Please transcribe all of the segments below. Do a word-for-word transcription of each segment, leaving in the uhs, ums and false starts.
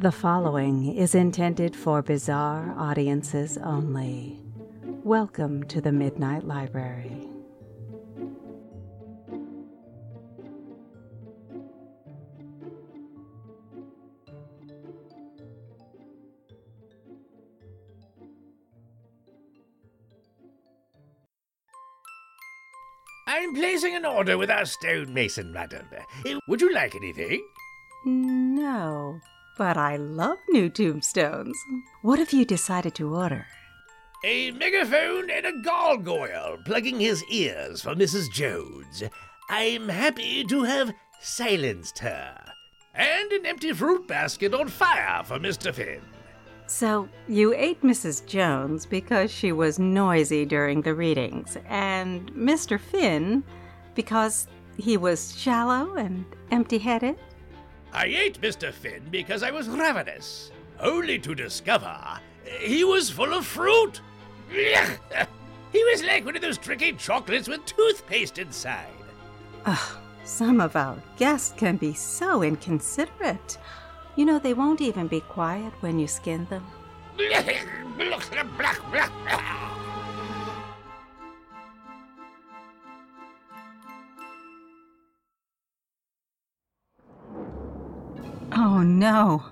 The following is intended for bizarre audiences only. Welcome to the Midnight Library. I'm placing an order with our stonemason, madam. Would you like anything? No. But I love new tombstones. What have you decided to order? A megaphone and a gargoyle plugging his ears for Missus Jones. I'm happy to have silenced her. And an empty fruit basket on fire for Mister Finn. So you ate Missus Jones because she was noisy during the readings, and Mister Finn because he was shallow and empty-headed? I ate Mister Finn because I was ravenous, only to discover he was full of fruit. He was like one of those tricky chocolates with toothpaste inside. Oh, some of our guests can be so inconsiderate. You know, they won't even be quiet when you skin them. Oh, no.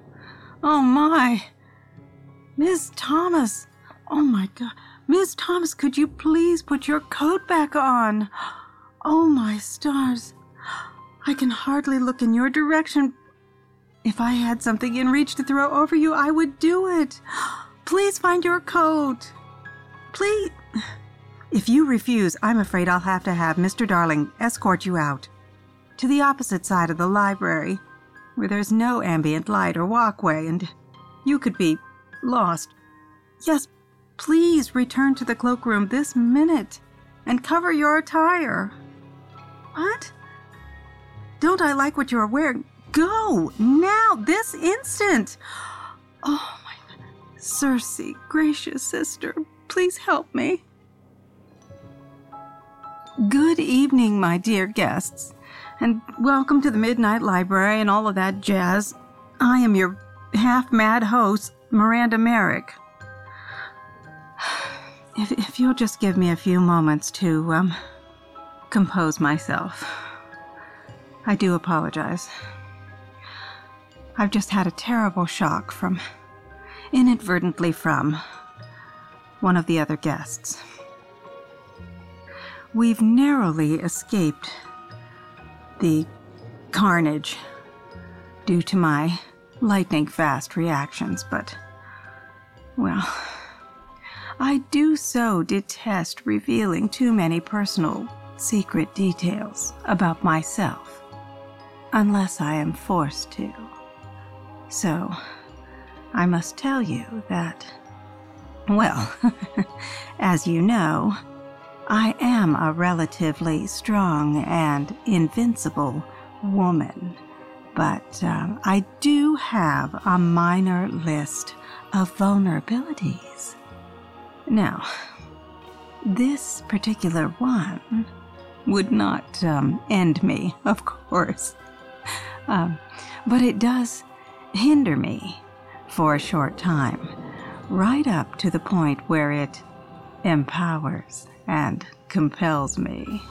Oh, my. Miss Thomas. Oh, my God. Miss Thomas, could you please put your coat back on? Oh, my stars. I can hardly look in your direction. If I had something in reach to throw over you, I would do it. Please find your coat. Please. If you refuse, I'm afraid I'll have to have Mister Darling escort you out to the opposite side of the library, where there's no ambient light or walkway, and you could be lost. Yes, please return to the cloakroom this minute and cover your attire. What? Don't I like what you're wearing? Go, now, this instant! Oh, my God. Cersei, gracious sister, please help me. Good evening, my dear guests. And welcome to the Midnight Library and all of that jazz. I am your half-mad host, Miranda Merrick. If, if you'll just give me a few moments to, um, compose myself. I do apologize. I've just had a terrible shock from, inadvertently from, one of the other guests. We've narrowly escaped the carnage due to my lightning-fast reactions, but, well, I do so detest revealing too many personal secret details about myself, unless I am forced to. So, I must tell you that, well, as you know, I am a relatively strong and invincible woman, but um, I do have a minor list of vulnerabilities. Now, this particular one would not um, end me, of course, um, but it does hinder me for a short time, right up to the point where it empowers and compels me,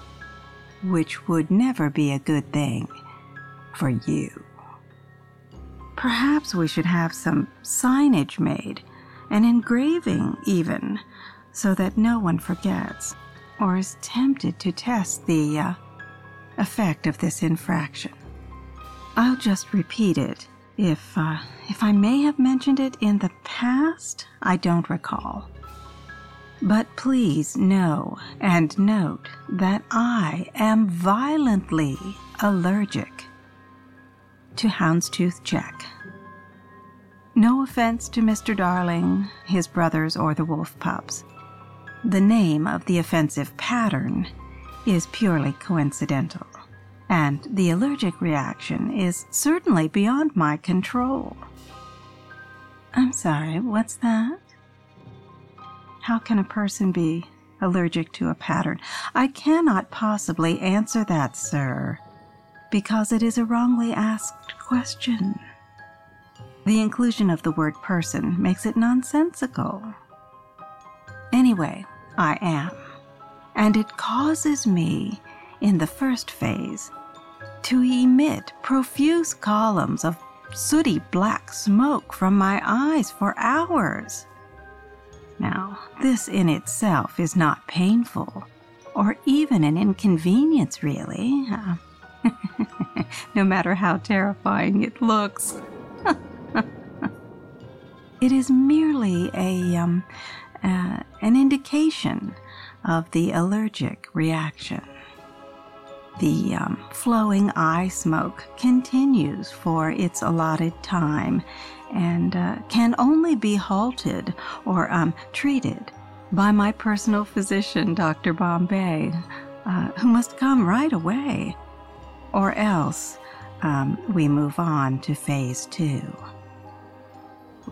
which would never be a good thing for you. Perhaps we should have some signage made, an engraving even, so that no one forgets or is tempted to test the uh, effect of this infraction. I'll just repeat it. If, uh, if I may have mentioned it in the past, I don't recall. But please know and note that I am violently allergic to Houndstooth Jack. No offense to Mister Darling, his brothers, or the wolf pups. The name of the offensive pattern is purely coincidental, and the allergic reaction is certainly beyond my control. I'm sorry, what's that? How can a person be allergic to a pattern? I cannot possibly answer that, sir, because it is a wrongly asked question. The inclusion of the word person makes it nonsensical. Anyway, I am, and it causes me, in the first phase, to emit profuse columns of sooty black smoke from my eyes for hours. Now, this in itself is not painful, or even an inconvenience, really, no matter how terrifying it looks. It is merely a um, uh, an indication of the allergic reaction. The um, flowing eye smoke continues for its allotted time and uh, can only be halted or um, treated by my personal physician, Doctor Bombay, uh, who must come right away, or else um, we move on to phase two.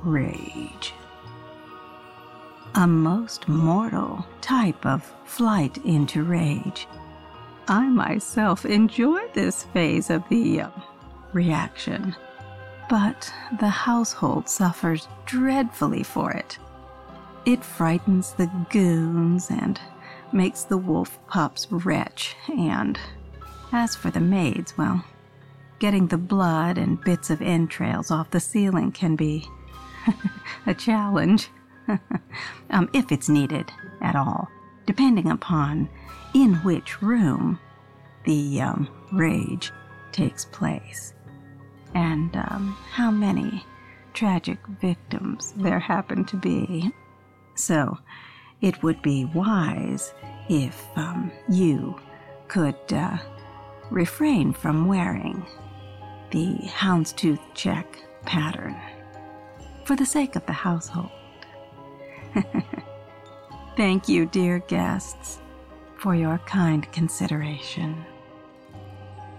Rage. A most mortal type of flight into rage. I myself enjoy this phase of the uh, reaction, but the household suffers dreadfully for it. It frightens the goons and makes the wolf pups retch, and as for the maids, well, getting the blood and bits of entrails off the ceiling can be a challenge, um, if it's needed at all, depending upon in which room the um, rage takes place, and um, how many tragic victims there happen to be. So it would be wise if um, you could uh, refrain from wearing the houndstooth check pattern for the sake of the household. Thank you, dear guests, for your kind consideration.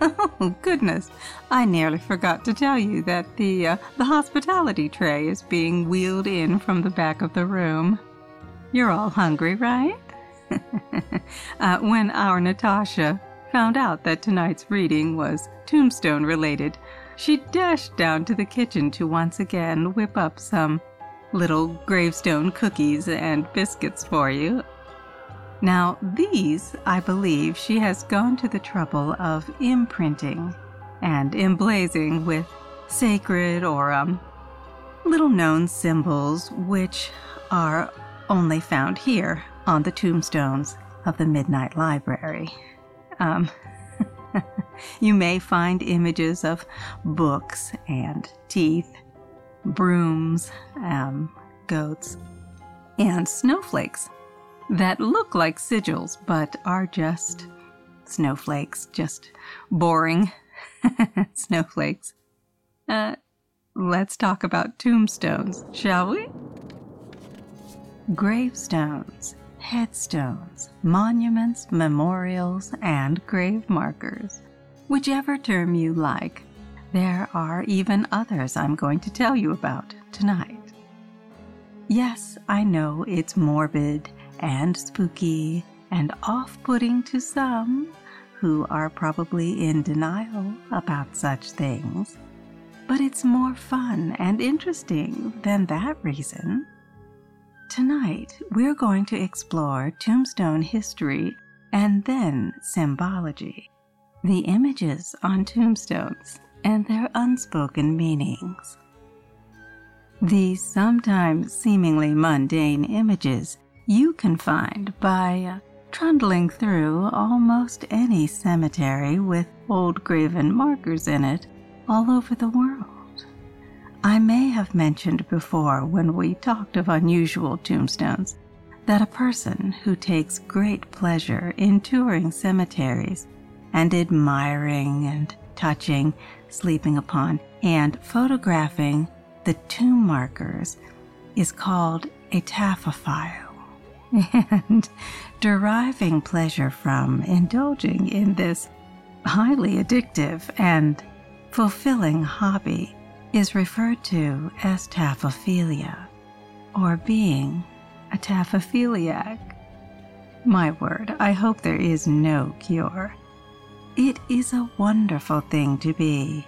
Oh, goodness. I nearly forgot to tell you that the uh, the hospitality tray is being wheeled in from the back of the room. You're all hungry, right? uh, when our Natasha found out that tonight's reading was tombstone-related, she dashed down to the kitchen to once again whip up some little gravestone cookies and biscuits for you. Now, these, I believe, she has gone to the trouble of imprinting and emblazing with sacred or um, little-known symbols, which are only found here on the tombstones of the Midnight Library. Um, you may find images of books and teeth, brooms, um, goats, and snowflakes that look like sigils, but are just snowflakes, just boring snowflakes. Uh, let's talk about tombstones, shall we? Gravestones, headstones, monuments, memorials, and grave markers. Whichever term you like. There are even others I'm going to tell you about tonight. Yes, I know it's morbid and spooky and off-putting to some who are probably in denial about such things, but it's more fun and interesting than that reason. Tonight, we're going to explore tombstone history and then symbology, the images on tombstones and their unspoken meanings. These sometimes seemingly mundane images you can find by trundling through almost any cemetery with old graven markers in it all over the world. I may have mentioned before when we talked of unusual tombstones that a person who takes great pleasure in touring cemeteries and admiring and touching, sleeping upon, and photographing the tomb markers is called a taphophile, and deriving pleasure from indulging in this highly addictive and fulfilling hobby is referred to as taphophilia, or being a taphophiliac. My word, I hope there is no cure. It is a wonderful thing to be.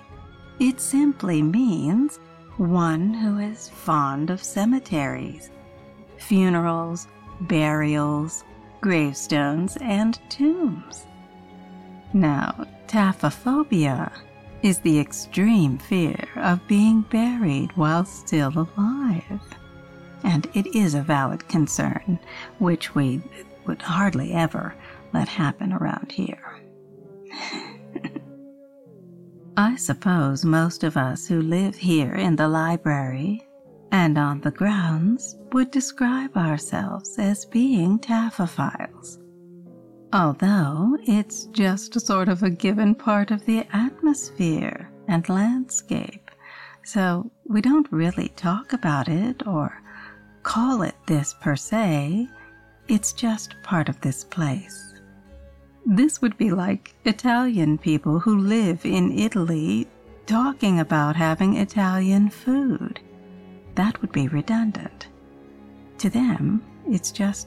It simply means one who is fond of cemeteries, funerals, burials, gravestones, and tombs. Now, taphophobia is the extreme fear of being buried while still alive, and it is a valid concern, which we would hardly ever let happen around here. I suppose most of us who live here in the library and on the grounds would describe ourselves as being taphophiles, although it's just sort of a given part of the atmosphere and landscape, so we don't really talk about it or call it this per se. It's just part of this place. This would be like Italian people who live in Italy talking about having Italian food. That would be redundant. To them, it's just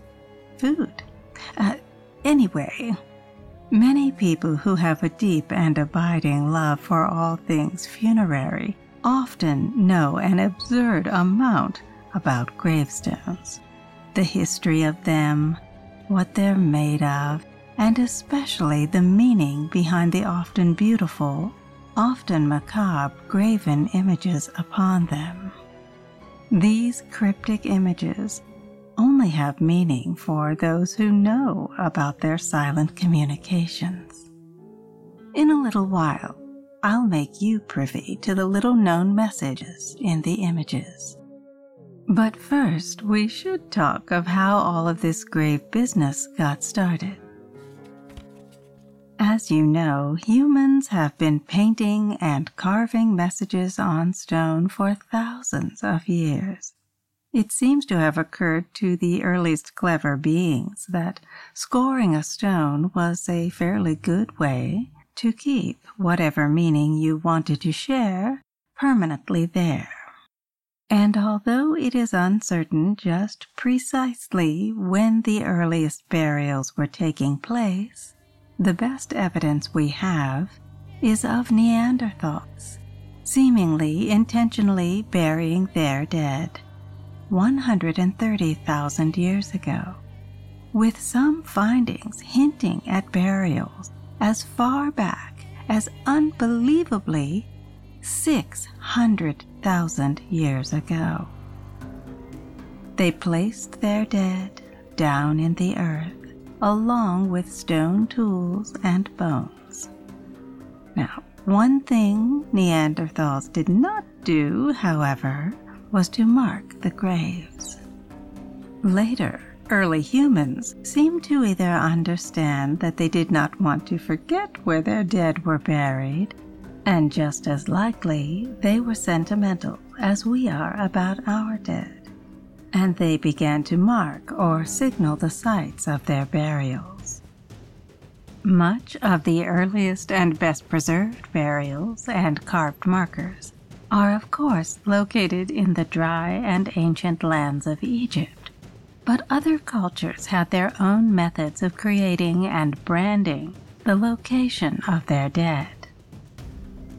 food. Uh, anyway, many people who have a deep and abiding love for all things funerary often know an absurd amount about gravestones, the history of them, what they're made of, and especially the meaning behind the often beautiful, often macabre graven images upon them. These cryptic images only have meaning for those who know about their silent communications. In a little while, I'll make you privy to the little-known messages in the images. But first, we should talk of how all of this grave business got started. As you know, humans have been painting and carving messages on stone for thousands of years. It seems to have occurred to the earliest clever beings that scoring a stone was a fairly good way to keep whatever meaning you wanted to share permanently there. And although it is uncertain just precisely when the earliest burials were taking place, the best evidence we have is of Neanderthals, seemingly intentionally burying their dead one hundred thirty thousand years ago, with some findings hinting at burials as far back as unbelievably six hundred thousand years ago. They placed their dead down in the earth, along with stone tools and bones. Now, one thing Neanderthals did not do, however, was to mark the graves. Later, early humans seem to either understand that they did not want to forget where their dead were buried, and just as likely, they were sentimental as we are about our dead, and they began to mark or signal the sites of their burials. Much of the earliest and best preserved burials and carved markers are, of course, located in the dry and ancient lands of Egypt, but other cultures had their own methods of creating and branding the location of their dead.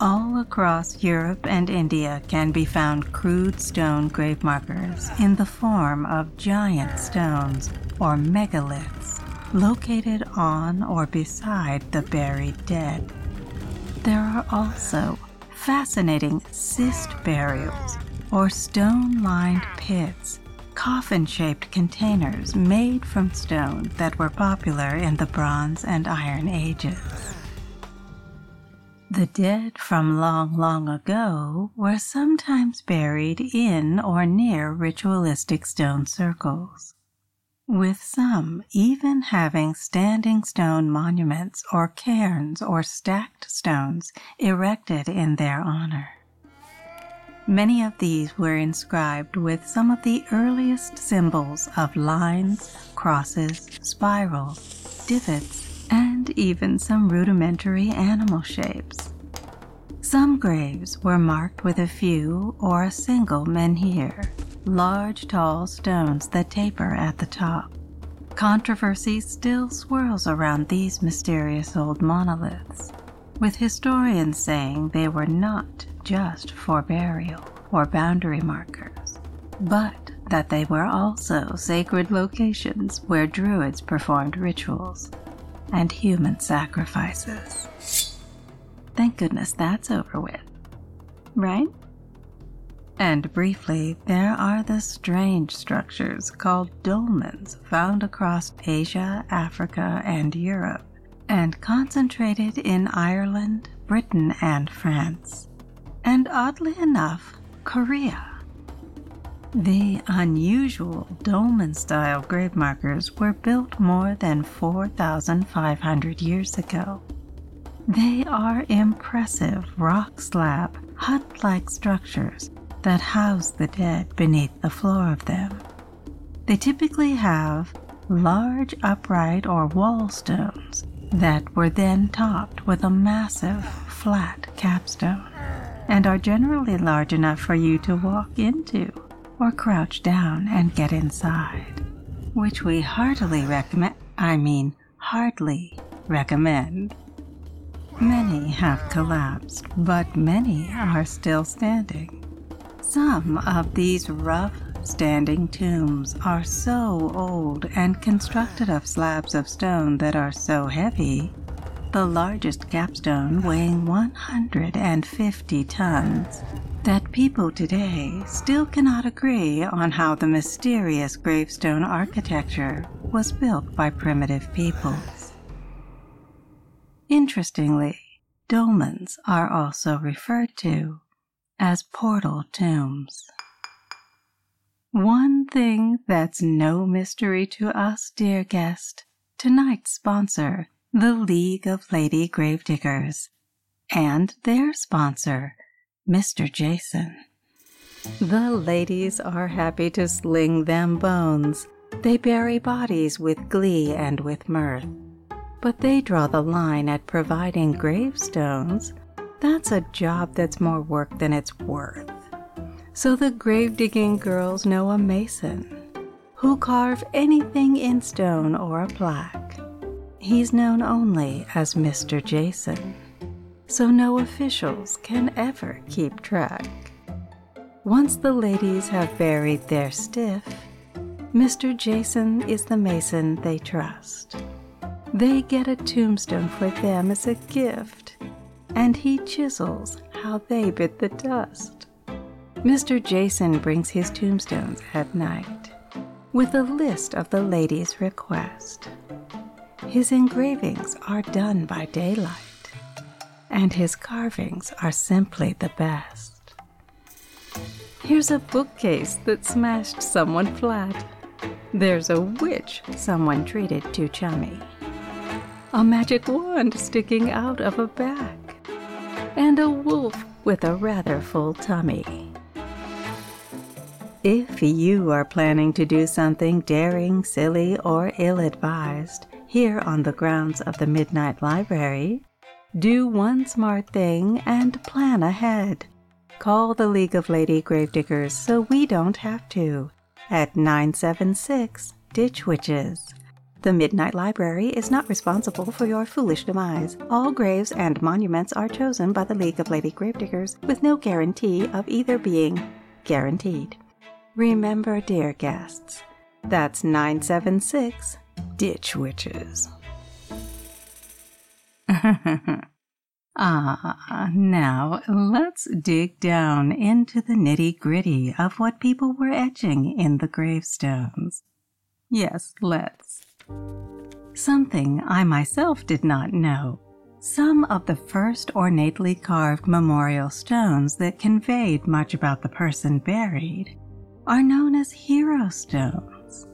All across Europe and India can be found crude stone grave markers in the form of giant stones or megaliths located on or beside the buried dead. There are also fascinating cist burials or stone-lined pits, coffin-shaped containers made from stone that were popular in the Bronze and Iron Ages. The dead from long, long ago were sometimes buried in or near ritualistic stone circles. with some even having standing stone monuments or cairns or stacked stones erected in their honor. Many of these were inscribed with some of the earliest symbols of lines, crosses, spirals, divots, and even some rudimentary animal shapes. Some graves were marked with a few or a single menhir, large tall stones that taper at the top. Controversy still swirls around these mysterious old monoliths, with historians saying they were not just for burial or boundary markers, but that they were also sacred locations where druids performed rituals and human sacrifices. Thank goodness that's over with, right? And briefly, there are the strange structures called dolmens found across Asia, Africa, and Europe, and concentrated in Ireland, Britain, and France. And oddly enough, Korea. The unusual dolmen-style grave markers were built more than four thousand five hundred years ago. They are impressive rock slab, hut-like structures that house the dead beneath the floor of them. They typically have large upright or wall stones that were then topped with a massive flat capstone, and are generally large enough for you to walk into or crouch down and get inside, which we heartily recommend, I mean, hardly recommend. Many have collapsed, but many are still standing. Some of these rough standing tombs are so old and constructed of slabs of stone that are so heavy, the largest capstone weighing one hundred fifty tons, that people today still cannot agree on how the mysterious gravestone architecture was built by primitive peoples. Interestingly, dolmens are also referred to as portal tombs. One thing that's no mystery to us, dear guest, tonight's sponsor, the League of Lady Gravediggers, and their sponsor, Mister Jason. The ladies are happy to sling them bones. They bury bodies with glee and with mirth. But they draw the line at providing gravestones. That's a job that's more work than it's worth. So the grave-digging girls know a mason who carve anything in stone or a plaque. He's known only as Mister Jason, so no officials can ever keep track. Once the ladies have buried their stiff, Mister Jason is the mason they trust. They get a tombstone for them as a gift, and he chisels how they bit the dust. Mister Jason brings his tombstones at night with a list of the ladies' request. His engravings are done by daylight, and his carvings are simply the best. Here's a bookcase that smashed someone flat. There's a witch someone treated too chummy. A magic wand sticking out of a back. And a wolf with a rather full tummy. If you are planning to do something daring, silly, or ill-advised, here on the grounds of the Midnight Library, do one smart thing and plan ahead. Call the League of Lady Gravediggers so we don't have to at nine seven six, Ditch Witches. The Midnight Library is not responsible for your foolish demise. All graves and monuments are chosen by the League of Lady Gravediggers with no guarantee of either being guaranteed. Remember, dear guests, that's nine seven six, Ditch Witches. Ditch Witches. Ah, now let's dig down into the nitty-gritty of what people were etching in the gravestones. Yes, let's. Something I myself did not know. Some of the first ornately carved memorial stones that conveyed much about the person buried are known as hero stones.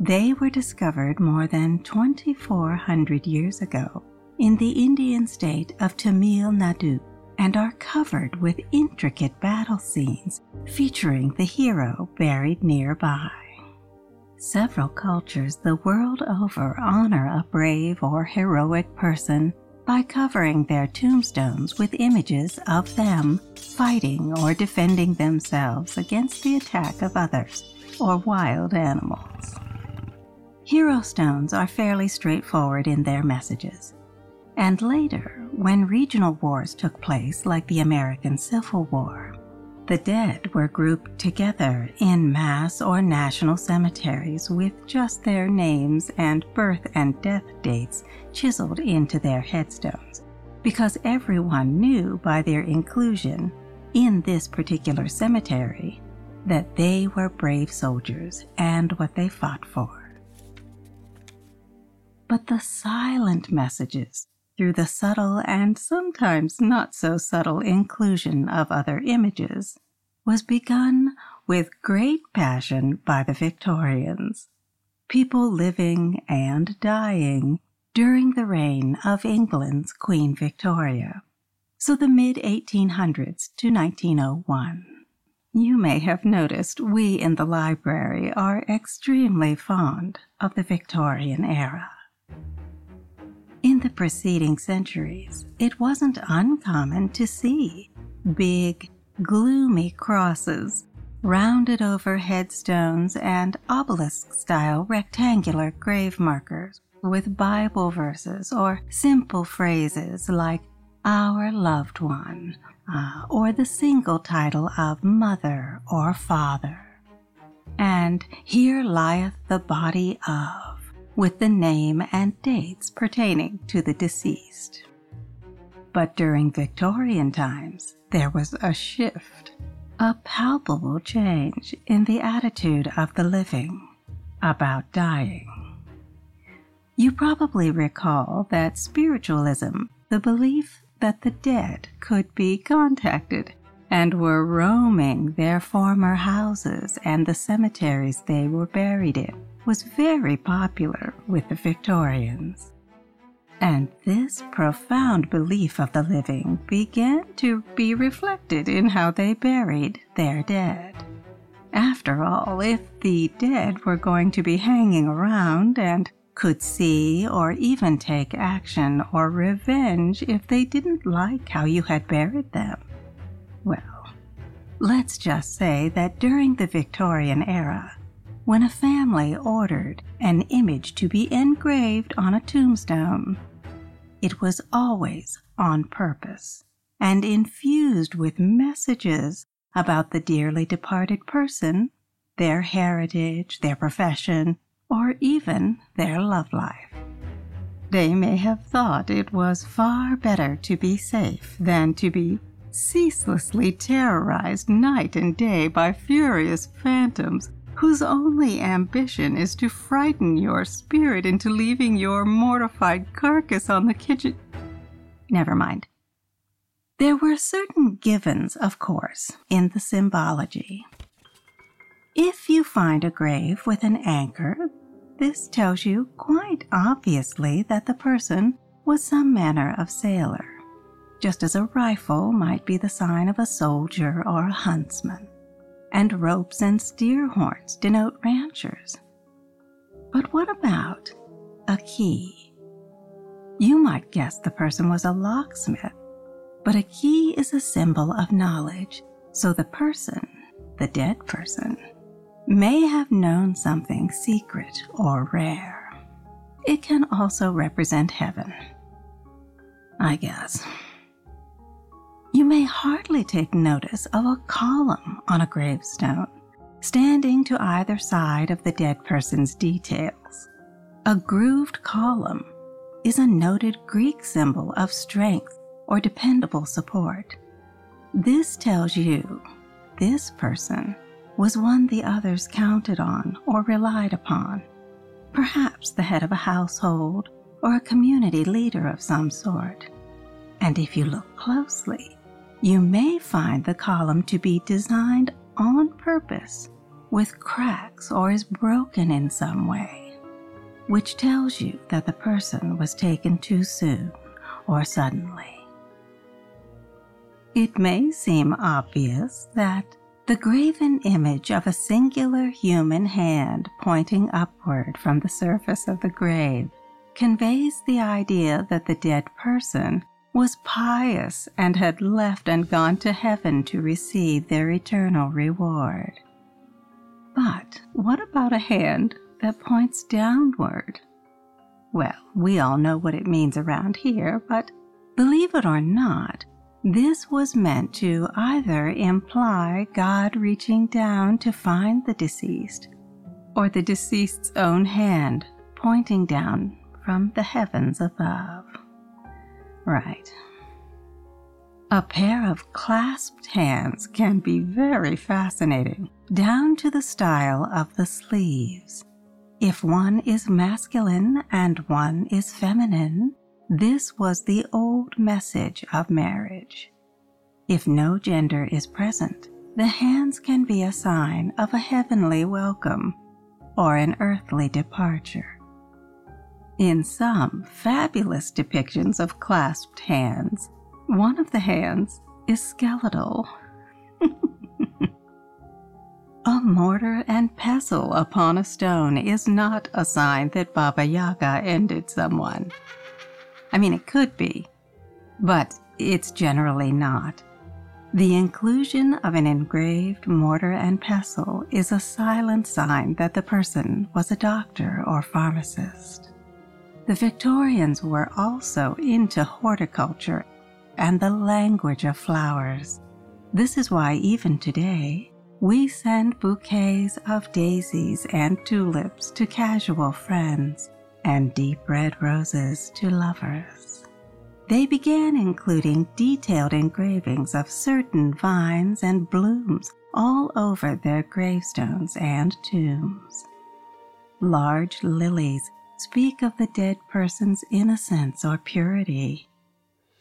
They were discovered more than twenty-four hundred years ago in the Indian state of Tamil Nadu and are covered with intricate battle scenes featuring the hero buried nearby. Several cultures the world over honor a brave or heroic person by covering their tombstones with images of them fighting or defending themselves against the attack of others or wild animals. Hero stones are fairly straightforward in their messages, and later, when regional wars took place like the American Civil War, the dead were grouped together in mass or national cemeteries with just their names and birth and death dates chiseled into their headstones, because everyone knew by their inclusion in this particular cemetery that they were brave soldiers and what they fought for. But the silent messages, through the subtle and sometimes not so subtle inclusion of other images, was begun with great passion by the Victorians, people living and dying during the reign of England's Queen Victoria, so the mid eighteen hundreds to nineteen oh one. You may have noticed we in the library are extremely fond of the Victorian era. In the preceding centuries, it wasn't uncommon to see big, gloomy crosses, rounded over headstones, and obelisk-style rectangular grave markers with Bible verses or simple phrases like "Our Loved One" uh, or the single title of Mother or Father, and "Here lieth the body of," with the name and dates pertaining to the deceased. But during Victorian times, there was a shift, a palpable change in the attitude of the living about dying. You probably recall that spiritualism, the belief that the dead could be contacted and were roaming their former houses and the cemeteries they were buried in, was very popular with the Victorians. And this profound belief of the living began to be reflected in how they buried their dead. After all, if the dead were going to be hanging around and could see or even take action or revenge if they didn't like how you had buried them, well, let's just say that during the Victorian era, when a family ordered an image to be engraved on a tombstone, it was always on purpose and infused with messages about the dearly departed person, their heritage, their profession, or even their love life. They may have thought it was far better to be safe than to be ceaselessly terrorized night and day by furious phantoms whose only ambition is to frighten your spirit into leaving your mortified carcass on the kitchen. Never mind. There were certain givens, of course, in the symbology. If you find a grave with an anchor, this tells you quite obviously that the person was some manner of sailor, just as a rifle might be the sign of a soldier or a huntsman, and ropes and steer horns denote ranchers. But what about a key? You might guess the person was a locksmith, but a key is a symbol of knowledge, so the person, the dead person, may have known something secret or rare. It can also represent heaven, I guess. You may hardly take notice of a column on a gravestone, standing to either side of the dead person's details. A grooved column is a noted Greek symbol of strength or dependable support. This tells you this person was one the others counted on or relied upon, perhaps the head of a household or a community leader of some sort. And if you look closely, you may find the column to be designed on purpose with cracks or is broken in some way, which tells you that the person was taken too soon or suddenly. It may seem obvious that the graven image of a singular human hand pointing upward from the surface of the grave conveys the idea that the dead person was pious and had left and gone to heaven to receive their eternal reward. But what about a hand that points downward? Well, we all know what it means around here, but believe it or not, this was meant to either imply God reaching down to find the deceased, or the deceased's own hand pointing down from the heavens above. Right. A pair of clasped hands can be very fascinating, down to the style of the sleeves. If one is masculine and one is feminine, this was the old message of marriage. If no gender is present, the hands can be a sign of a heavenly welcome or an earthly departure. In some fabulous depictions of clasped hands, one of the hands is skeletal. A mortar and pestle upon a stone is not a sign that Baba Yaga ended someone. I mean, it could be, but it's generally not. The inclusion of an engraved mortar and pestle is a silent sign that the person was a doctor or pharmacist. The Victorians were also into horticulture and the language of flowers. This is why even today, we send bouquets of daisies and tulips to casual friends and deep red roses to lovers. They began including detailed engravings of certain vines and blooms all over their gravestones and tombs. Large lilies speak of the dead person's innocence or purity,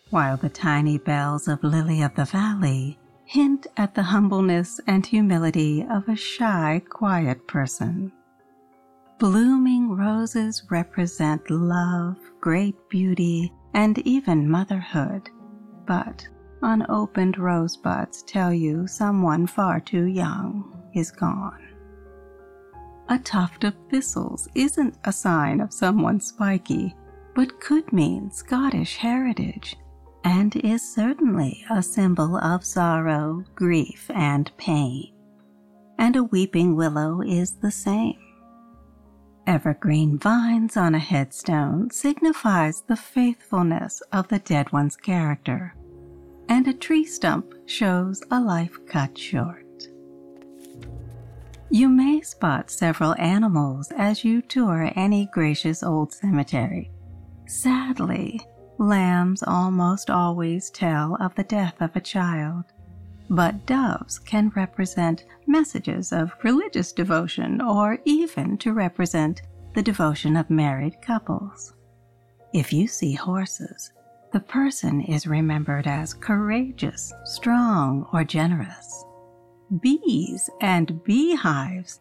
while the tiny bells of Lily of the Valley hint at the humbleness and humility of a shy, quiet person. Blooming roses represent love, great beauty, and even motherhood, but unopened rosebuds tell you someone far too young is gone. A tuft of thistles isn't a sign of someone spiky, but could mean Scottish heritage, and is certainly a symbol of sorrow, grief, and pain. And a weeping willow is the same. Evergreen vines on a headstone signifies the faithfulness of the dead one's character, and a tree stump shows a life cut short. You may spot several animals as you tour any gracious old cemetery. Sadly, lambs almost always tell of the death of a child, but doves can represent messages of religious devotion or even to represent the devotion of married couples. If you see horses, the person is remembered as courageous, strong, or generous. Bees and beehives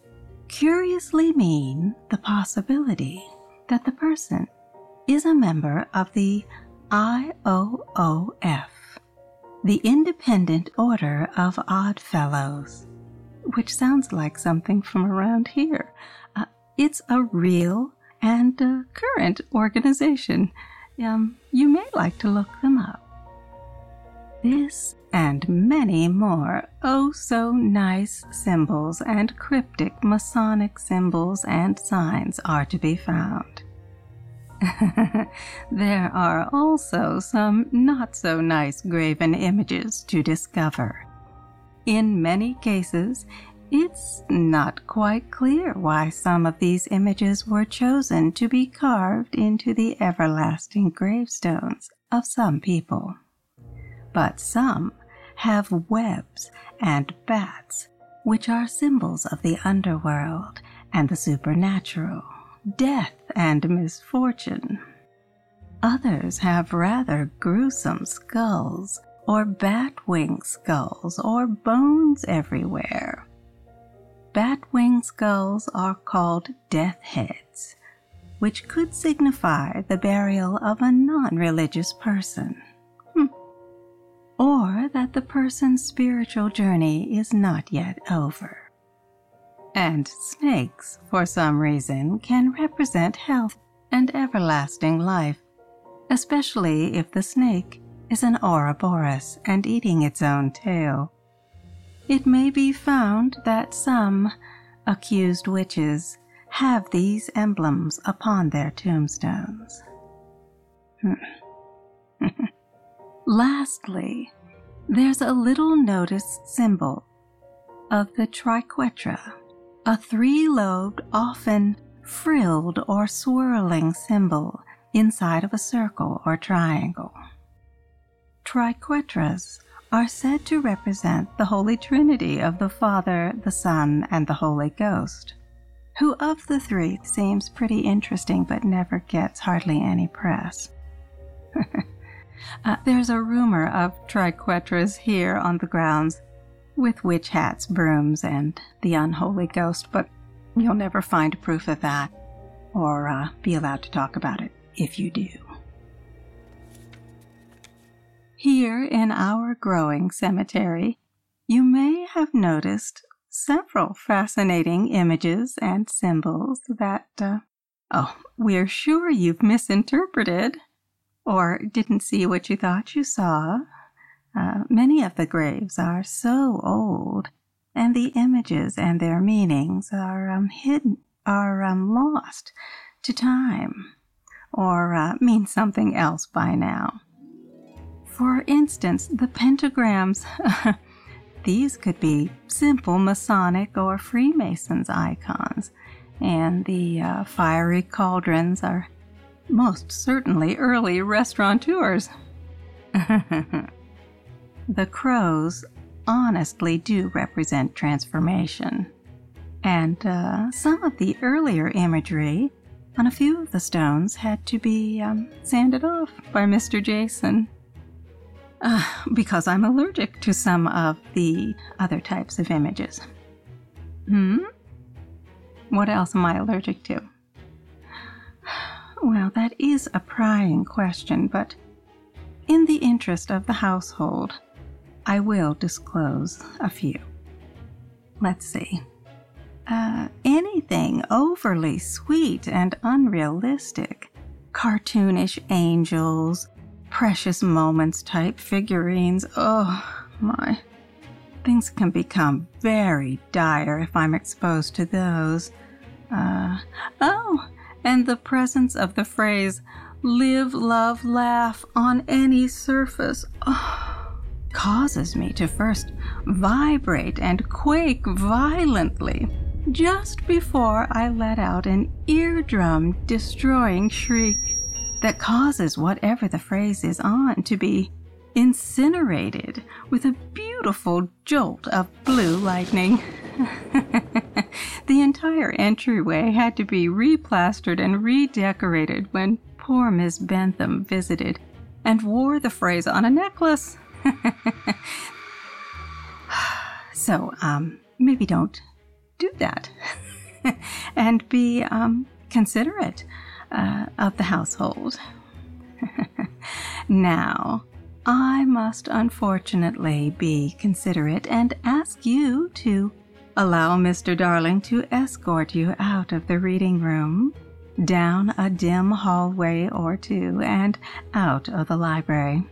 curiously mean the possibility that the person is a member of the I O O F, the Independent Order of Odd Fellows, which sounds like something from around here. Uh, it's a real and uh, current organization. Um, you may like to look them up. This and many more oh-so-nice symbols and cryptic Masonic symbols and signs are to be found. There are also some not-so-nice graven images to discover. In many cases, it's not quite clear why some of these images were chosen to be carved into the everlasting gravestones of some people. But some have webs and bats, which are symbols of the underworld and the supernatural, death and misfortune. Others have rather gruesome skulls, or bat wing skulls, or bones everywhere. bat-winged skulls are called death heads, which could signify the burial of a non-religious person, hm. or that the person's spiritual journey is not yet over. And snakes, for some reason, can represent health and everlasting life, especially if the snake is an Ouroboros and eating its own tail. It may be found that some accused witches have these emblems upon their tombstones. Lastly, there's a little noticed symbol of the triquetra, a three-lobed, often frilled or swirling symbol inside of a circle or triangle. Triquetras are said to represent the Holy Trinity of the Father, the Son, and the Holy Ghost, who of the three seems pretty interesting but never gets hardly any press. uh, there's a rumor of triquetras here on the grounds with witch hats, brooms, and the unholy ghost, but you'll never find proof of that or uh, be allowed to talk about it if you do. Here in our growing cemetery, you may have noticed several fascinating images and symbols that, uh, oh, we're sure you've misinterpreted or didn't see what you thought you saw. Uh, many of the graves are so old, and the images and their meanings are um, hidden, are um, lost to time, or uh, mean something else by now. For instance, the pentagrams, these could be simple Masonic or Freemasons icons, and the uh, fiery cauldrons are most certainly early restaurateurs. The crows honestly do represent transformation, and uh, some of the earlier imagery on a few of the stones had to be um, sanded off by Mister Jason. Uh, because I'm allergic to some of the other types of images. Hmm? What else am I allergic to? Well, that is a prying question, but in the interest of the household, I will disclose a few. Let's see. Uh, anything overly sweet and unrealistic, cartoonish angels, precious moments type figurines. Oh my. Things can become very dire if I'm exposed to those. Uh, oh, and the presence of the phrase, live, love, laugh on any surface, oh, causes me to first vibrate and quake violently just before I let out an eardrum-destroying shriek that causes whatever the phrase is on to be incinerated with a beautiful jolt of blue lightning. The entire entryway had to be replastered and redecorated when poor Miss Bentham visited and wore the phrase on a necklace. So, um, maybe don't do that. And be, um, considerate. Uh, of the household. Now, I must unfortunately be considerate and ask you to allow Mister Darling to escort you out of the reading room, down a dim hallway or two, and out of the library.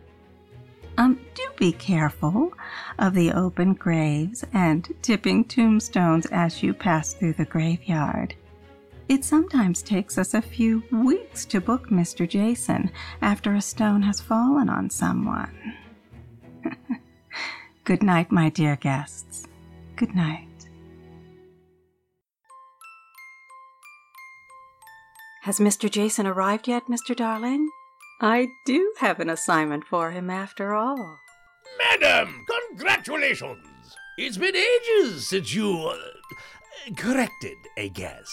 Um, do be careful of the open graves and tipping tombstones as you pass through the graveyard. It sometimes takes us a few weeks to book Mister Jason after a stone has fallen on someone. Good night, my dear guests. Good night. Has Mister Jason arrived yet, Mister Darling? I do have an assignment for him after all. Madam, congratulations! It's been ages since you uh, corrected a guest.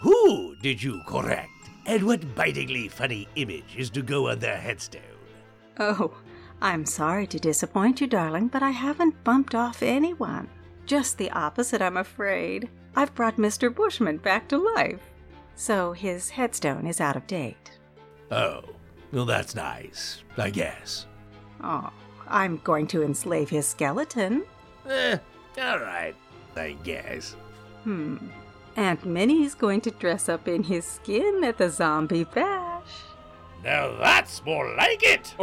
Who did you correct? And what bitingly funny image is to go on their headstone? Oh, I'm sorry to disappoint you, darling, but I haven't bumped off anyone. Just the opposite, I'm afraid. I've brought Mister Bushman back to life. So his headstone is out of date. Oh, well that's nice, I guess. Oh, I'm going to enslave his skeleton. Eh, all right, I guess. Hmm. Aunt Minnie's going to dress up in his skin at the zombie bash. Now that's more like it!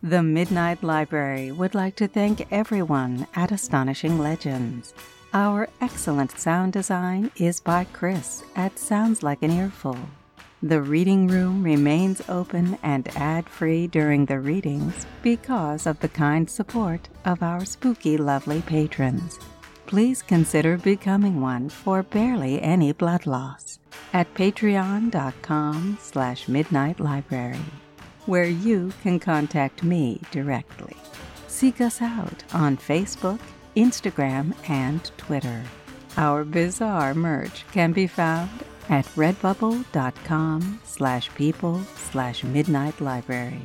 The Midnight Library would like to thank everyone at Astonishing Legends. Our excellent sound design is by Chris at Sounds Like an Earful. The reading room remains open and ad-free during the readings because of the kind support of our spooky lovely patrons. Please consider becoming one for barely any blood loss at patreon.com slash midnightlibrary, where you can contact me directly. Seek us out on Facebook, Instagram, and Twitter. Our bizarre merch can be found at redbubble.com slash people slash midnight library.